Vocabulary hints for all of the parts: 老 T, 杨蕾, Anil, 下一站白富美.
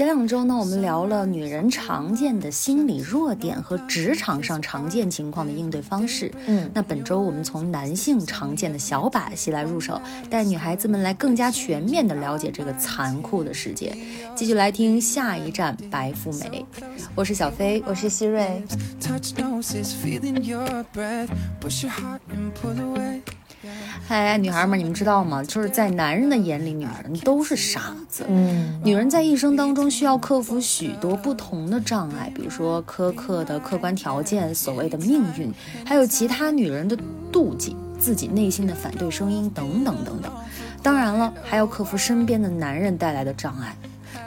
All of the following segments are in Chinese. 前2周呢，我们聊了女人常见的心理弱点和职场上常见情况的应对方式。那本周我们从男性常见的小把戏来入手，带女孩子们来更加全面的了解这个残酷的世界。继续来听下一站白富美。我是小飞，我是希瑞。嗨，女孩们，你们知道吗？就是在男人的眼里，女人都是傻子。女人在一生当中需要克服许多不同的障碍，比如说苛刻的客观条件、所谓的命运，还有其他女人的妒忌、自己内心的反对声音等等等等。当然了，还要克服身边的男人带来的障碍。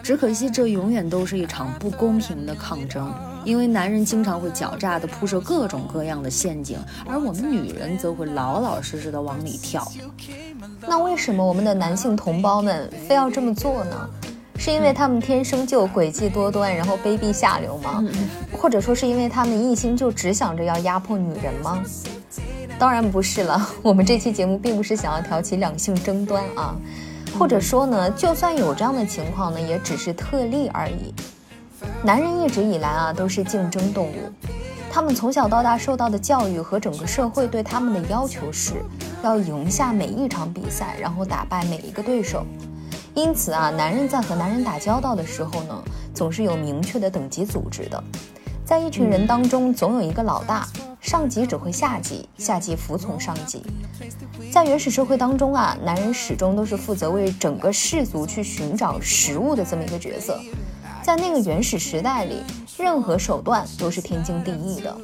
只可惜，这永远都是一场不公平的抗争。因为男人经常会狡诈地铺设各种各样的陷阱，而我们女人则会老老实实地往里跳。那为什么我们的男性同胞们非要这么做呢？是因为他们天生就诡计多端，然后卑鄙下流吗？或者说是因为他们一心就只想着要压迫女人吗？当然不是了，我们这期节目并不是想要挑起两性争端啊，或者说呢，就算有这样的情况呢，也只是特例而已。男人一直以来啊都是竞争动物，他们从小到大受到的教育和整个社会对他们的要求是要赢下每一场比赛，然后打败每一个对手。因此啊，男人在和男人打交道的时候呢，总是有明确的等级组织的。在一群人当中，总有一个老大，上级指挥下级，下级服从上级。在原始社会当中啊，男人始终都是负责为整个氏族去寻找食物的这么一个角色。在那个原始时代里，任何手段都是天经地义的。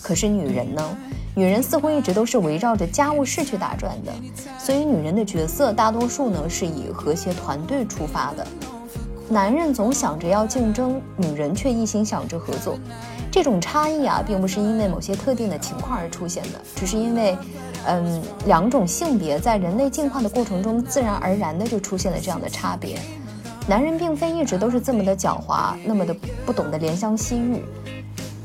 可是女人呢？女人似乎一直都是围绕着家务事去打转的，所以女人的角色大多数呢是以和谐团队出发的。男人总想着要竞争，女人却一心想着合作。这种差异啊，并不是因为某些特定的情况而出现的，只是因为，两种性别在人类进化的过程中，自然而然的就出现了这样的差别。男人并非一直都是这么的狡猾，那么的不懂得怜香惜玉，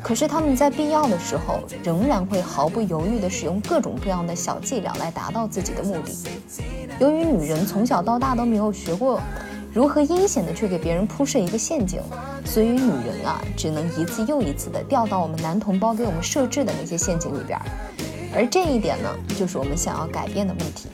可是他们在必要的时候仍然会毫不犹豫地使用各种各样的小伎俩来达到自己的目的。由于女人从小到大都没有学过如何阴险地去给别人铺设一个陷阱，所以女人啊只能一次又一次地掉到我们男同胞给我们设置的那些陷阱里边，而这一点呢就是我们想要改变的问题。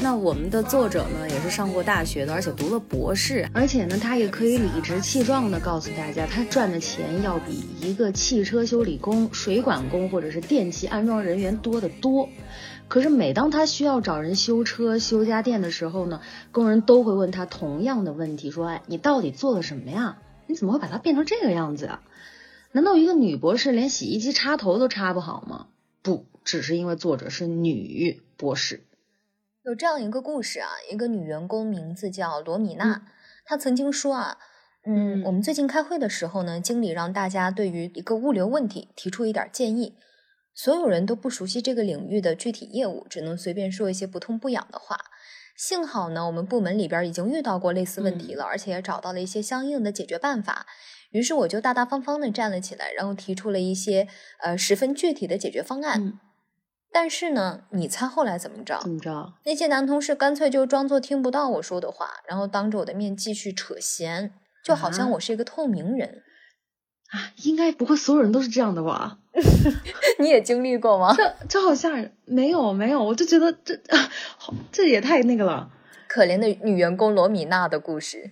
那我们的作者呢也是上过大学的，而且读了博士，而且呢他也可以理直气壮地告诉大家，他赚的钱要比一个汽车修理工、水管工或者是电器安装人员多得多。可是每当他需要找人修车、修家电的时候呢，工人都会问他同样的问题，说，哎，你到底做了什么呀？你怎么会把它变成这个样子啊？难道一个女博士连洗衣机插头都插不好吗？不，只是因为作者是女博士。有这样一个故事啊，一个女员工名字叫罗米娜，她曾经说啊，我们最近开会的时候呢，经理让大家对于一个物流问题提出一点建议，所有人都不熟悉这个领域的具体业务，只能随便说一些不痛不痒的话。幸好呢，我们部门里边已经遇到过类似问题了，而且也找到了一些相应的解决办法。于是我就大大方方的站了起来，然后提出了一些10分具体的解决方案。但是呢，你猜后来怎么着？那些男同事干脆就装作听不到我说的话，然后当着我的面继续扯闲，就好像我是一个透明人。应该不会所有人都是这样的吧？你也经历过吗？这好像没有，我就觉得这也太那个了。可怜的女员工罗米娜的故事。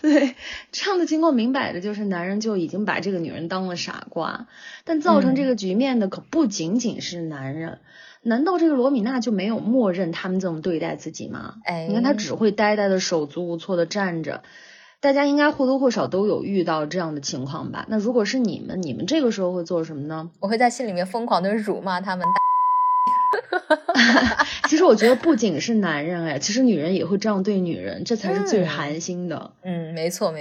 对，这样的情况明摆着就是男人就已经把这个女人当了傻瓜，但造成这个局面的可不仅仅是男人。难道这个罗米娜就没有默认他们这么对待自己吗？你看他只会呆呆的手足无措的站着。大家应该或多或少都有遇到这样的情况吧？那如果是你们这个时候会做什么呢？我会在心里面疯狂的辱骂他们。其实我觉得不仅是男人，其实女人也会这样对女人，这才是最寒心的。没错，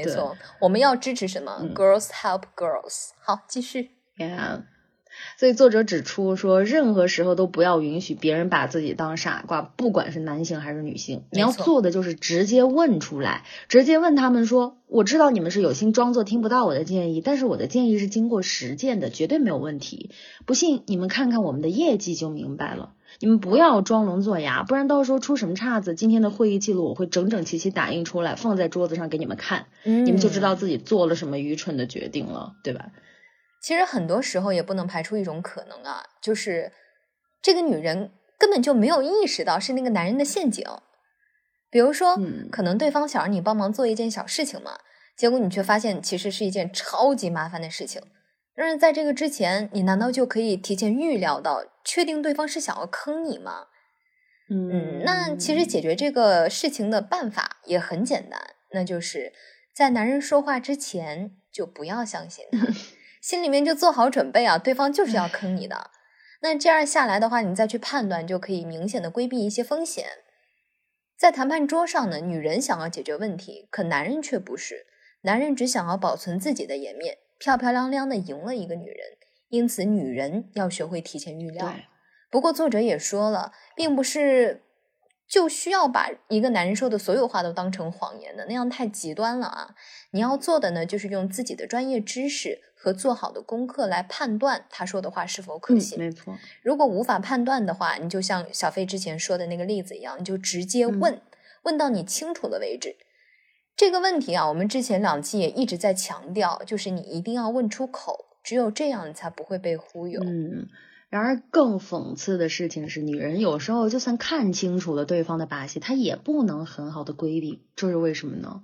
我们要支持什么？Girls help girls。好，继续。所以作者指出说，任何时候都不要允许别人把自己当傻瓜，不管是男性还是女性，你要做的就是直接问出来，直接问他们说，我知道你们是有心装作听不到我的建议，但是我的建议是经过实践的，绝对没有问题，不信你们看看我们的业绩就明白了。你们不要装聋作哑，不然到时候出什么岔子，今天的会议记录我会整整齐齐打印出来放在桌子上给你们看，你们就知道自己做了什么愚蠢的决定了，对吧？其实很多时候也不能排除一种可能啊，就是这个女人根本就没有意识到是那个男人的陷阱。比如说可能对方想让你帮忙做一件小事情嘛，结果你却发现其实是一件超级麻烦的事情，但是在这个之前你难道就可以提前预料到确定对方是想要坑你吗？那其实解决这个事情的办法也很简单，那就是在男人说话之前就不要相信他，心里面就做好准备啊，对方就是要坑你的。那这样下来的话，你再去判断就可以明显的规避一些风险。在谈判桌上呢，女人想要解决问题，可男人却不是，男人只想要保存自己的颜面，漂漂亮亮的赢了一个女人，因此女人要学会提前预料。不过作者也说了，并不是就需要把一个男人说的所有话都当成谎言的，那样太极端了啊。你要做的呢，就是用自己的专业知识和做好的功课来判断他说的话是否可信。没错。如果无法判断的话，你就像小飞之前说的那个例子一样，你就直接问，问到你清楚了为止。这个问题啊，我们之前两期也一直在强调，就是你一定要问出口，只有这样你才不会被忽悠。然而更讽刺的事情是，女人有时候就算看清楚了对方的把戏，她也不能很好的规避，这是为什么呢？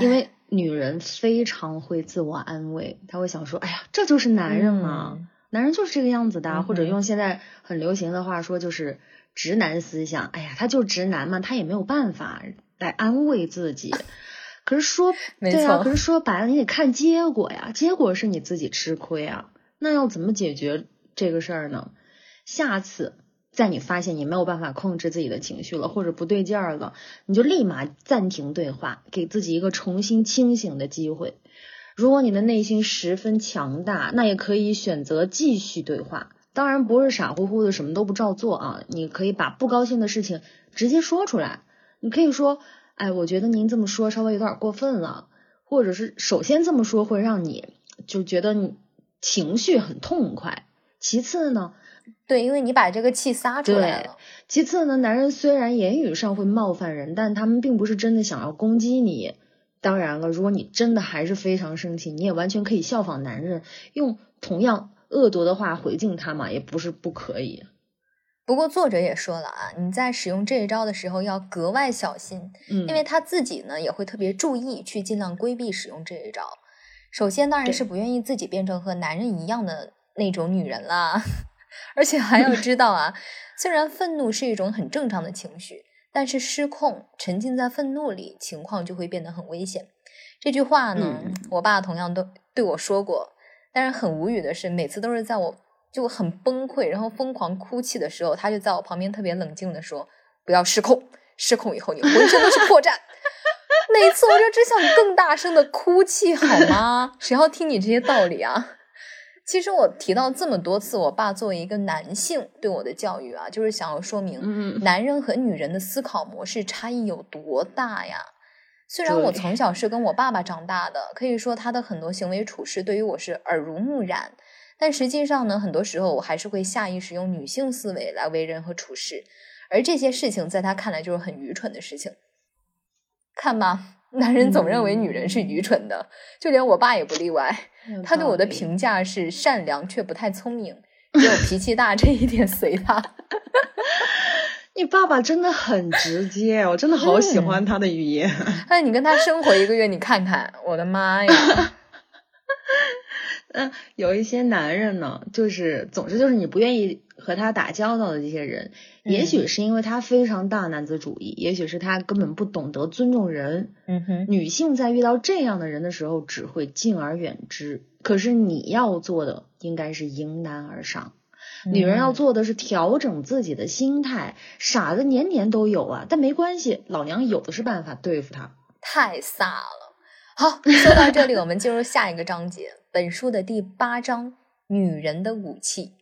因为女人非常会自我安慰，她会想说，哎呀，这就是男人嘛，男人就是这个样子的，或者用现在很流行的话说，就是直男思想，哎呀，他就直男嘛，他也没有办法，来安慰自己。可是说白了，你得看结果呀，结果是你自己吃亏啊。那要怎么解决这个事儿呢？下次在你发现你没有办法控制自己的情绪了，或者不对劲儿了，你就立马暂停对话，给自己一个重新清醒的机会。如果你的内心十分强大，那也可以选择继续对话。当然不是傻乎乎的什么都不照做啊，你可以把不高兴的事情直接说出来。你可以说，哎，我觉得您这么说稍微有点过分了，或者是首先这么说会让你就觉得你情绪很痛快，其次呢，对，因为你把这个气撒出来了。其次呢，男人虽然言语上会冒犯人，但他们并不是真的想要攻击你。当然了，如果你真的还是非常生气，你也完全可以效仿男人，用同样恶毒的话回敬他嘛，也不是不可以。不过作者也说了啊，你在使用这一招的时候要格外小心，因为他自己呢也会特别注意去尽量规避使用这一招。首先当然是不愿意自己变成和男人一样的那种女人啦，而且还要知道啊，虽然愤怒是一种很正常的情绪，但是失控沉浸在愤怒里，情况就会变得很危险。这句话呢，我爸同样都对我说过，但是很无语的是，每次都是在我就很崩溃然后疯狂哭泣的时候，他就在我旁边特别冷静的说，不要失控，失控以后你浑身都是破绽。那一次我就只想更大声的哭泣好吗？谁要听你这些道理啊。其实我提到这么多次我爸作为一个男性对我的教育啊，就是想要说明男人和女人的思考模式差异有多大呀。虽然我从小是跟我爸爸长大的，可以说他的很多行为处事对于我是耳濡目染，但实际上呢，很多时候我还是会下意识用女性思维来为人和处事，而这些事情在他看来就是很愚蠢的事情。看吧，男人总认为女人是愚蠢的，就连我爸也不例外。他对我的评价是善良却不太聪明，只有脾气大这一点随他。你爸爸真的很直接，我真的好喜欢他的语言。哎，你跟他生活一个月，你看看，我的妈呀！有一些男人呢，就是总之就是你不愿意和他打交道的这些人，也许是因为他非常大男子主义，也许是他根本不懂得尊重人。女性在遇到这样的人的时候只会敬而远之，可是你要做的应该是迎难而上。女人要做的是调整自己的心态，傻子年年都有啊，但没关系，老娘有的是办法对付他。太飒了。好，说到这里我们进入下一个章节。本书的第8章女人的武器。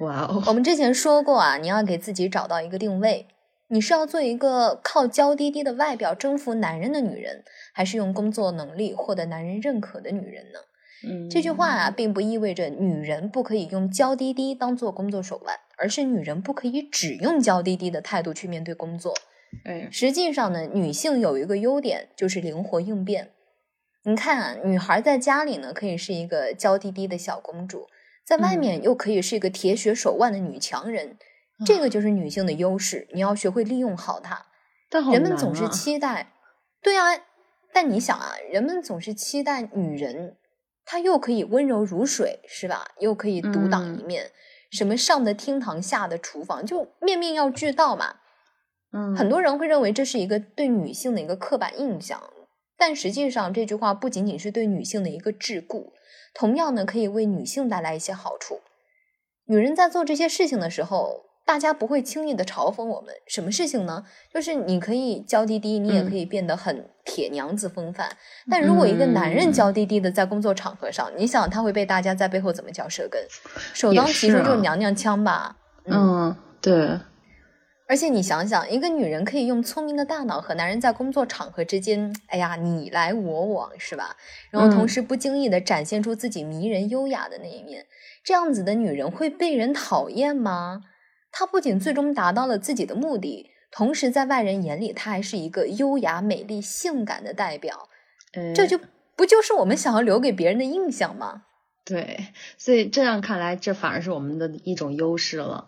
哇哦！我们之前说过啊，你要给自己找到一个定位，你是要做一个靠娇滴滴的外表征服男人的女人，还是用工作能力获得男人认可的女人呢？这句话啊，并不意味着女人不可以用娇滴滴当做工作手腕，而是女人不可以只用娇滴滴的态度去面对工作。实际上呢，女性有一个优点就是灵活应变。你看啊，女孩在家里呢可以是一个娇滴滴的小公主，在外面又可以是一个铁血手腕的女强人，这个就是女性的优势，你要学会利用好它。但好难啊。人们总是期待，对啊，但你想啊，人们总是期待女人她又可以温柔如水，是吧？又可以独当一面，什么上的厅堂下的厨房，就面面要俱到嘛。很多人会认为这是一个对女性的一个刻板印象，但实际上这句话不仅仅是对女性的一个桎梏，同样呢可以为女性带来一些好处。女人在做这些事情的时候，大家不会轻易的嘲讽我们。什么事情呢？就是你可以娇滴滴，你也可以变得很铁娘子风范，但如果一个男人娇滴滴的在工作场合上，你想他会被大家在背后怎么嚼舌根，首当其冲就是娘娘腔吧。对。而且你想想，一个女人可以用聪明的大脑和男人在工作场合之间，哎呀，你来我往，是吧？然后同时不经意的展现出自己迷人优雅的那一面，这样子的女人会被人讨厌吗？她不仅最终达到了自己的目的，同时在外人眼里她还是一个优雅、美丽、性感的代表，这就不就是我们想要留给别人的印象吗？对，所以这样看来，这反而是我们的一种优势了。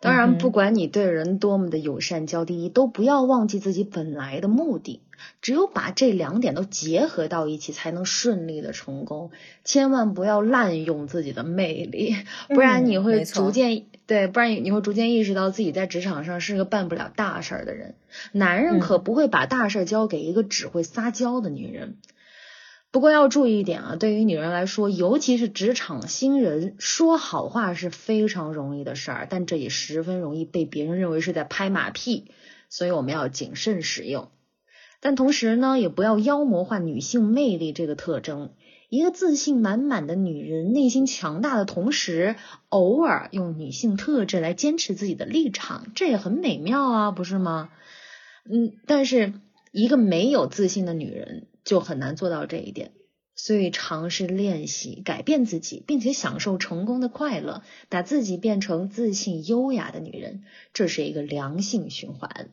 当然，不管你对人多么的友善娇滴滴，都不要忘记自己本来的目的。只有把这两点都结合到一起，才能顺利的成功。千万不要滥用自己的魅力，不然你会逐渐、不然你会逐渐意识到自己在职场上是个办不了大事儿的人。男人可不会把大事儿交给一个只会撒娇的女人。不过要注意一点啊，对于女人来说，尤其是职场新人，说好话是非常容易的事儿，但这也十分容易被别人认为是在拍马屁，所以我们要谨慎使用。但同时呢，也不要妖魔化女性魅力这个特征。一个自信满满的女人，内心强大的同时，偶尔用女性特质来坚持自己的立场，这也很美妙啊，不是吗？但是一个没有自信的女人就很难做到这一点，所以尝试练习改变自己，并且享受成功的快乐，把自己变成自信优雅的女人，这是一个良性循环。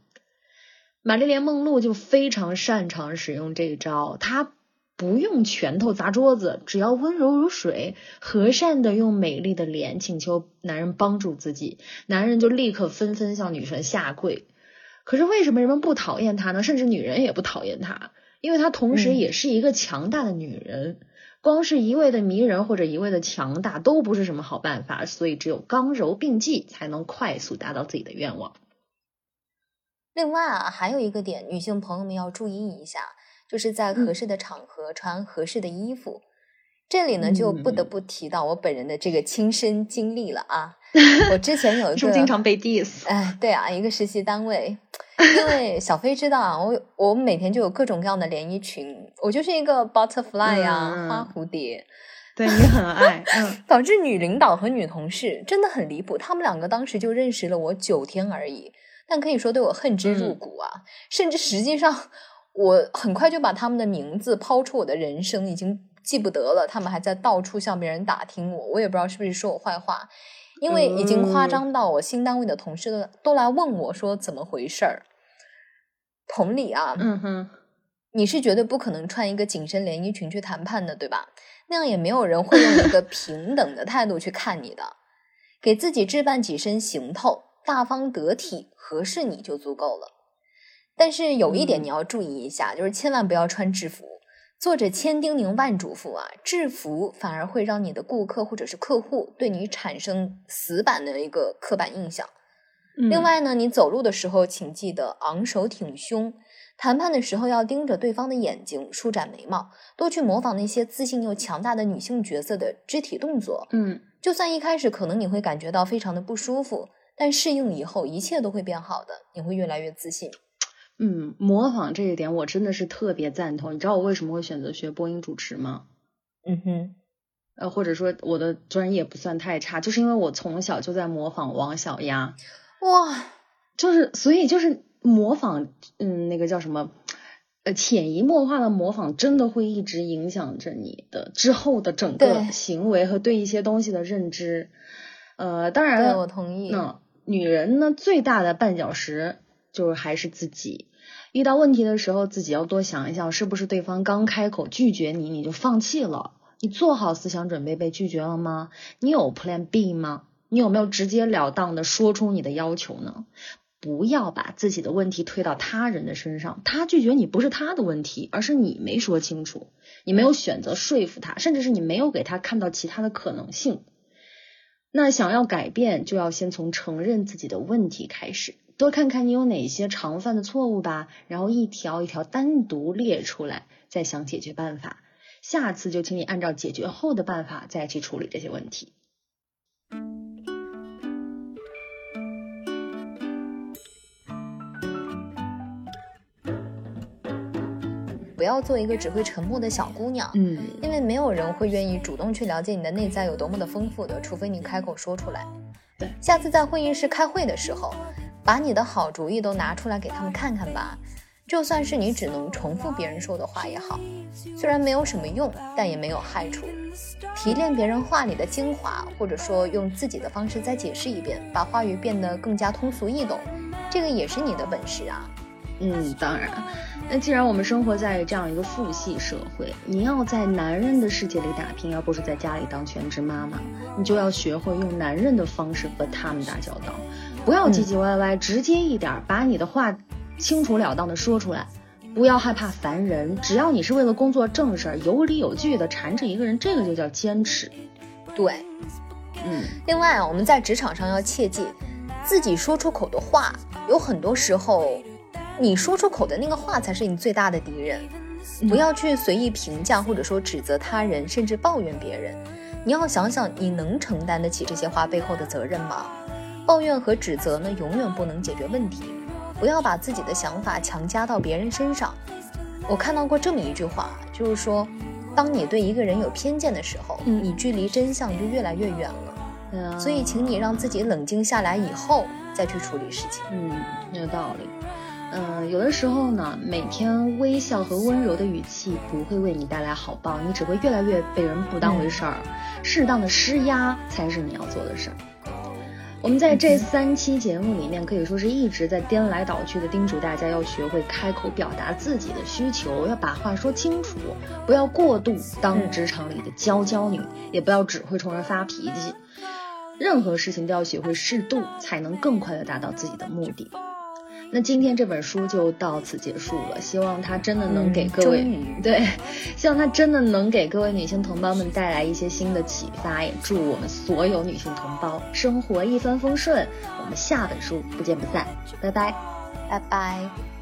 玛丽莲梦露就非常擅长使用这一招，她不用拳头砸桌子，只要温柔如水，和善的用美丽的脸请求男人帮助自己，男人就立刻纷纷向女神下跪。可是为什么人们不讨厌她呢？甚至女人也不讨厌她，因为她同时也是一个强大的女人，光是一味的迷人或者一味的强大都不是什么好办法，所以只有刚柔并济才能快速达到自己的愿望。另外啊，还有一个点，女性朋友们要注意一下，就是在合适的场合穿合适的衣服。这里呢就不得不提到我本人的这个亲身经历了啊。我之前有一个是不是经常被 diss？ 对啊，一个实习单位，因为小飞知道啊，我每天就有各种各样的连衣裙，我就是一个 butterfly 花蝴蝶。对，你很爱导致女领导和女同事真的很离谱，他们两个当时就认识了我9天而已，但可以说对我恨之入骨啊，甚至实际上我很快就把他们的名字抛出我的人生，已经记不得了，他们还在到处向别人打听我，我也不知道是不是说我坏话，因为已经夸张到我新单位的同事都来问我说怎么回事儿。同理啊，你是绝对不可能穿一个紧身连衣裙去谈判的，对吧？那样也没有人会用一个平等的态度去看你的。给自己置办几身行头，大方得体，合适你就足够了。但是有一点你要注意一下，就是千万不要穿制服。作者千叮咛万嘱咐啊，制服反而会让你的顾客或者是客户对你产生死板的一个刻板印象。另外呢，你走路的时候请记得昂首挺胸，谈判的时候要盯着对方的眼睛，舒展眉毛，多去模仿那些自信又强大的女性角色的肢体动作。就算一开始可能你会感觉到非常的不舒服，但适应以后一切都会变好的，你会越来越自信。模仿这一点我真的是特别赞同。你知道我为什么会选择学播音主持吗？或者说我的专业不算太差，就是因为我从小就在模仿王小丫。哇，就是所以就是模仿，那个叫什么，潜移默化的模仿真的会一直影响着你的之后的整个行为和对一些东西的认知。当然了，我同意。女人呢最大的绊脚石就是还是自己。遇到问题的时候，自己要多想一想，是不是对方刚开口拒绝你，你就放弃了？你做好思想准备被拒绝了吗？你有 plan B 吗？你有没有直截了当的说出你的要求呢？不要把自己的问题推到他人的身上，他拒绝你不是他的问题，而是你没说清楚，你没有选择说服他，甚至是你没有给他看到其他的可能性。那想要改变，就要先从承认自己的问题开始，多看看你有哪些常犯的错误吧，然后一条一条单独列出来，再想解决办法。下次就请你按照解决后的办法再去处理这些问题。不要做一个只会沉默的小姑娘，因为没有人会愿意主动去了解你的内在有多么的丰富的，除非你开口说出来。对，下次在会议室开会的时候，把你的好主意都拿出来给他们看看吧，就算是你只能重复别人说的话也好，虽然没有什么用，但也没有害处。提炼别人话里的精华，或者说用自己的方式再解释一遍，把话语变得更加通俗易懂，这个也是你的本事啊。当然，那既然我们生活在这样一个父系社会，你要在男人的世界里打拼，而不是在家里当全职妈妈，你就要学会用男人的方式和他们打交道，不要唧唧歪歪，直接一点，把你的话清楚了当的说出来，不要害怕烦人，只要你是为了工作正事儿，有理有据的缠着一个人，这个就叫坚持。对，另外我们在职场上要切记，自己说出口的话，有很多时候你说出口的那个话才是你最大的敌人，不要去随意评价或者说指责他人，甚至抱怨别人。你要想想你能承担得起这些话背后的责任吗？抱怨和指责呢，永远不能解决问题，不要把自己的想法强加到别人身上。我看到过这么一句话，就是说当你对一个人有偏见的时候，你距离真相就越来越远了。所以请你让自己冷静下来以后再去处理事情。有道理。有的时候呢，每天微笑和温柔的语气不会为你带来好报，你只会越来越被人不当回事儿。适当的施压才是你要做的事儿。我们在这3期节目里面，可以说是一直在颠来倒去的叮嘱大家要学会开口表达自己的需求，要把话说清楚，不要过度当职场里的娇娇女，也不要只会冲人发脾气。任何事情都要学会适度，才能更快地达到自己的目的。那今天这本书就到此结束了，希望它真的能给各位，希望它真的能给各位女性同胞们带来一些新的启发，也祝我们所有女性同胞生活一帆风顺。我们下本书不见不散，拜拜，拜拜。